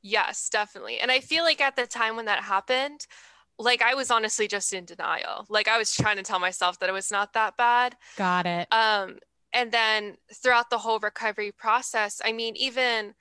Yes, definitely. And I feel like at the time when that happened, like, I was honestly just in denial. Like, I was trying to tell myself that it was not that bad. Got it. Um, and then throughout the whole recovery process, I mean, even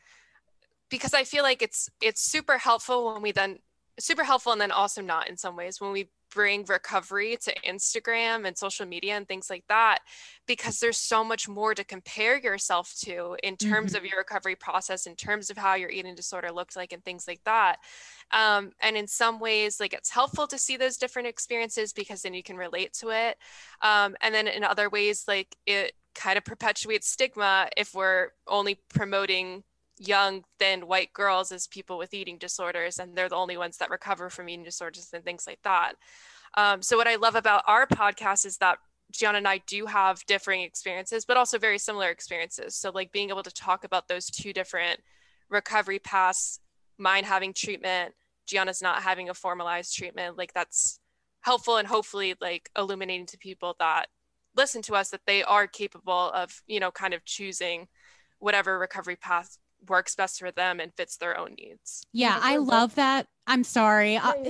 because I feel like it's, it's super helpful when we then super helpful. And then also not in some ways when we bring recovery to Instagram and social media and things like that, because there's so much more to compare yourself to in terms mm-hmm. of your recovery process, in terms of how your eating disorder looked like and things like that. Um, and in some ways, like, it's helpful to see those different experiences because then you can relate to it. Um, and then in other ways, like, it kind of perpetuates stigma if we're only promoting young, thin white girls as people with eating disorders, and they're the only ones that recover from eating disorders and things like that. Um, so what I love about our podcast is that Gianna and I do have differing experiences, but also very similar experiences. So, like, being able to talk about those two different recovery paths, mine having treatment, Gianna's not having a formalized treatment, like, that's helpful and hopefully, like, illuminating to people that listen to us that they are capable of, you know, kind of choosing whatever recovery path works best for them and fits their own needs. Yeah, I love that. I'm sorry. I'll,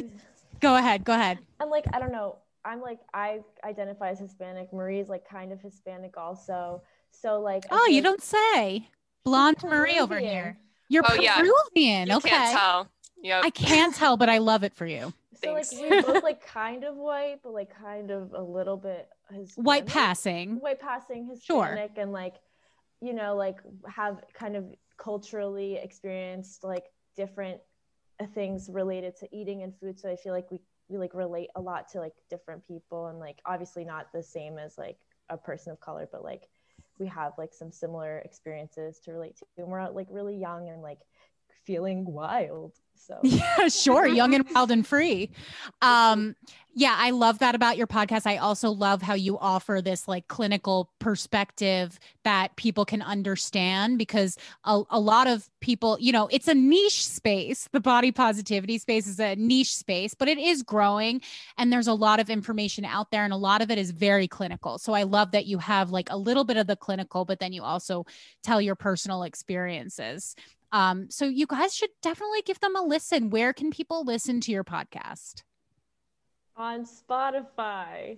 go ahead. Go ahead. I'm like, I don't know. I'm like, I identify as Hispanic. Marie's like kind of Hispanic also. So like, oh, you don't say. Blonde Marie over here. You're oh, Peruvian. Yeah. You okay. Can't tell. Yep. I can't tell, but I love it for you. So Thanks. Like, we both like kind of white, but like kind of a little bit Hispanic. White passing. White passing Hispanic, sure. And like, you know, like have kind of culturally experienced like different things related to eating and food. So I feel like we, we like relate a lot to like different people, and like obviously not the same as like a person of color, but like we have like some similar experiences to relate to, and we're out like really young and like feeling wild. So yeah, sure. Young and wild and free. Um, yeah, I love that about your podcast. I also love how you offer this like clinical perspective that people can understand, because a, a lot of people, you know, it's a niche space. The body positivity space is a niche space, but it is growing, and there's a lot of information out there, and a lot of it is very clinical. So I love that you have like a little bit of the clinical, but then you also tell your personal experiences. Um, so you guys should definitely give them a listen. Where can people listen to your podcast? On Spotify.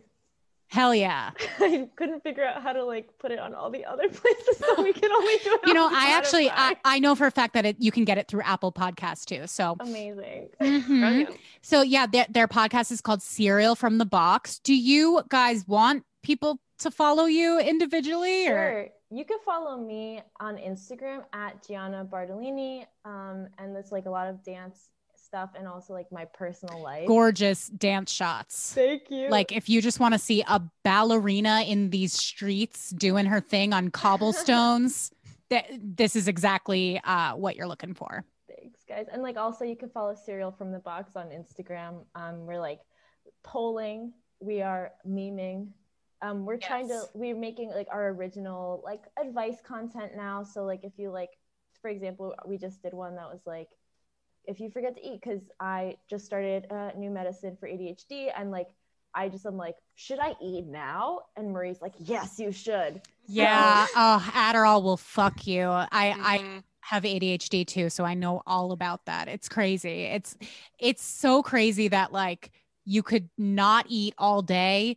Hell yeah. I couldn't figure out how to like put it on all the other places, so we can only do it You know, on I Spotify. actually, I, I know for a fact that it, you can get it through Apple Podcasts too. So amazing. Mm-hmm. So yeah, their, their podcast is called Cereal from the Box. Do you guys want people to follow you individually? Sure. Or? You can follow me on Instagram at Gianna Bartolini. Um, and there's like a lot of dance stuff and also like my personal life. Gorgeous dance shots. Thank you. Like if you just want to see a ballerina in these streets doing her thing on cobblestones, th- this is exactly uh, what you're looking for. Thanks guys. And like, also you can follow Cereal from the Box on Instagram. Um, we're like polling. We are memeing. Um, we're yes. trying to, we're making like our original like advice content now. So like, if you like, for example, we just did one that was like, if you forget to eat, cause I just started a new medicine for A D H D. And like, I just, I'm like, should I eat now? And Marie's like, yes, you should. Yeah. So- oh, Adderall will fuck you. I, mm-hmm. I have A D H D too. So I know all about that. It's crazy. It's, it's so crazy that like you could not eat all day,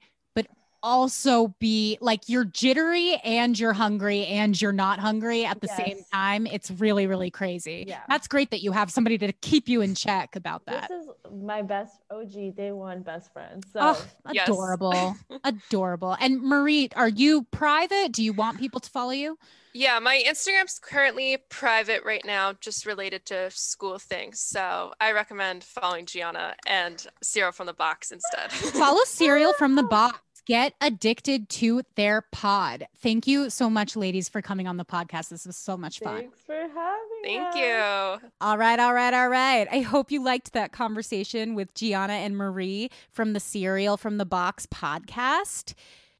also be like you're jittery and you're hungry and you're not hungry at the yes. same time. It's really, really crazy. Yeah. That's great that you have somebody to keep you in check about that. This is my best O G day one best friend. So oh, adorable, yes. adorable. And Marie, are you private? Do you want people to follow you? Yeah, my Instagram's currently private right now, just related to school things. So I recommend following Gianna and Cereal from the Box instead. Follow Cereal from the Box. Get addicted to their pod. Thank you so much, ladies, for coming on the podcast. This was so much fun. Thanks for having me. Thank us. you. All right, all right, all right. I hope you liked that conversation with Gianna and Marie from the Cereal from the Box podcast.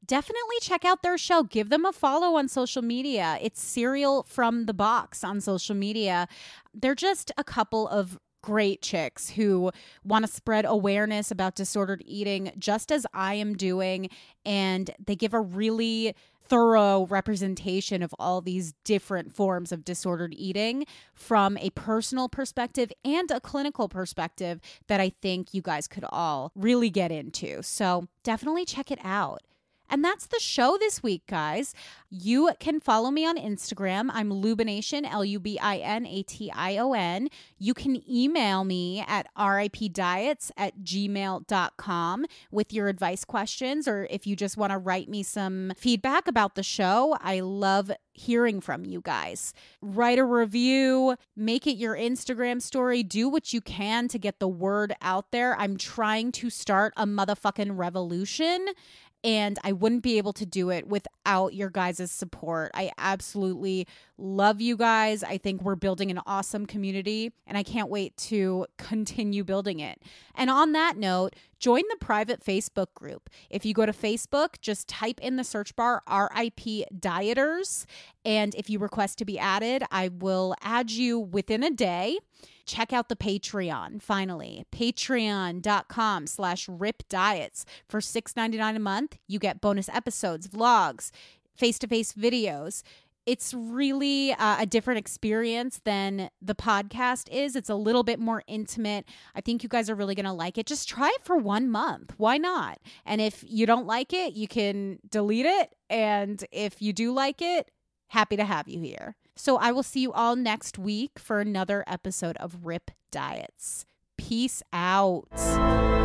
Definitely check out their show. Give them a follow on social media. It's Cereal from the Box on social media. They're just a couple of great chicks who want to spread awareness about disordered eating, just as I am doing. And they give a really thorough representation of all these different forms of disordered eating from a personal perspective and a clinical perspective that I think you guys could all really get into. So definitely check it out. And that's the show this week, guys. You can follow me on Instagram. I'm Lubination, L U B I N A T I O N. You can email me at ripdiets at gmail dot com with your advice questions, or if you just want to write me some feedback about the show. I love hearing from you guys. Write a review, make it your Instagram story, do what you can to get the word out there. I'm trying to start a motherfucking revolution, and I wouldn't be able to do it without your guys' support. I absolutely love you guys. I think we're building an awesome community, and I can't wait to continue building it. And on that note, join the private Facebook group. If you go to Facebook, just type in the search bar R I P Dieters. And if you request to be added, I will add you within a day. Check out the Patreon, finally. patreon dot com slash rip diets. For six ninety-nine a month, you get bonus episodes, vlogs, face-to-face videos. It's really uh, a different experience than the podcast is. It's a little bit more intimate. I think you guys are really going to like it. Just try it for one month. Why not? And if you don't like it, you can delete it. And if you do like it, happy to have you here. So I will see you all next week for another episode of R I P Diets. Peace out.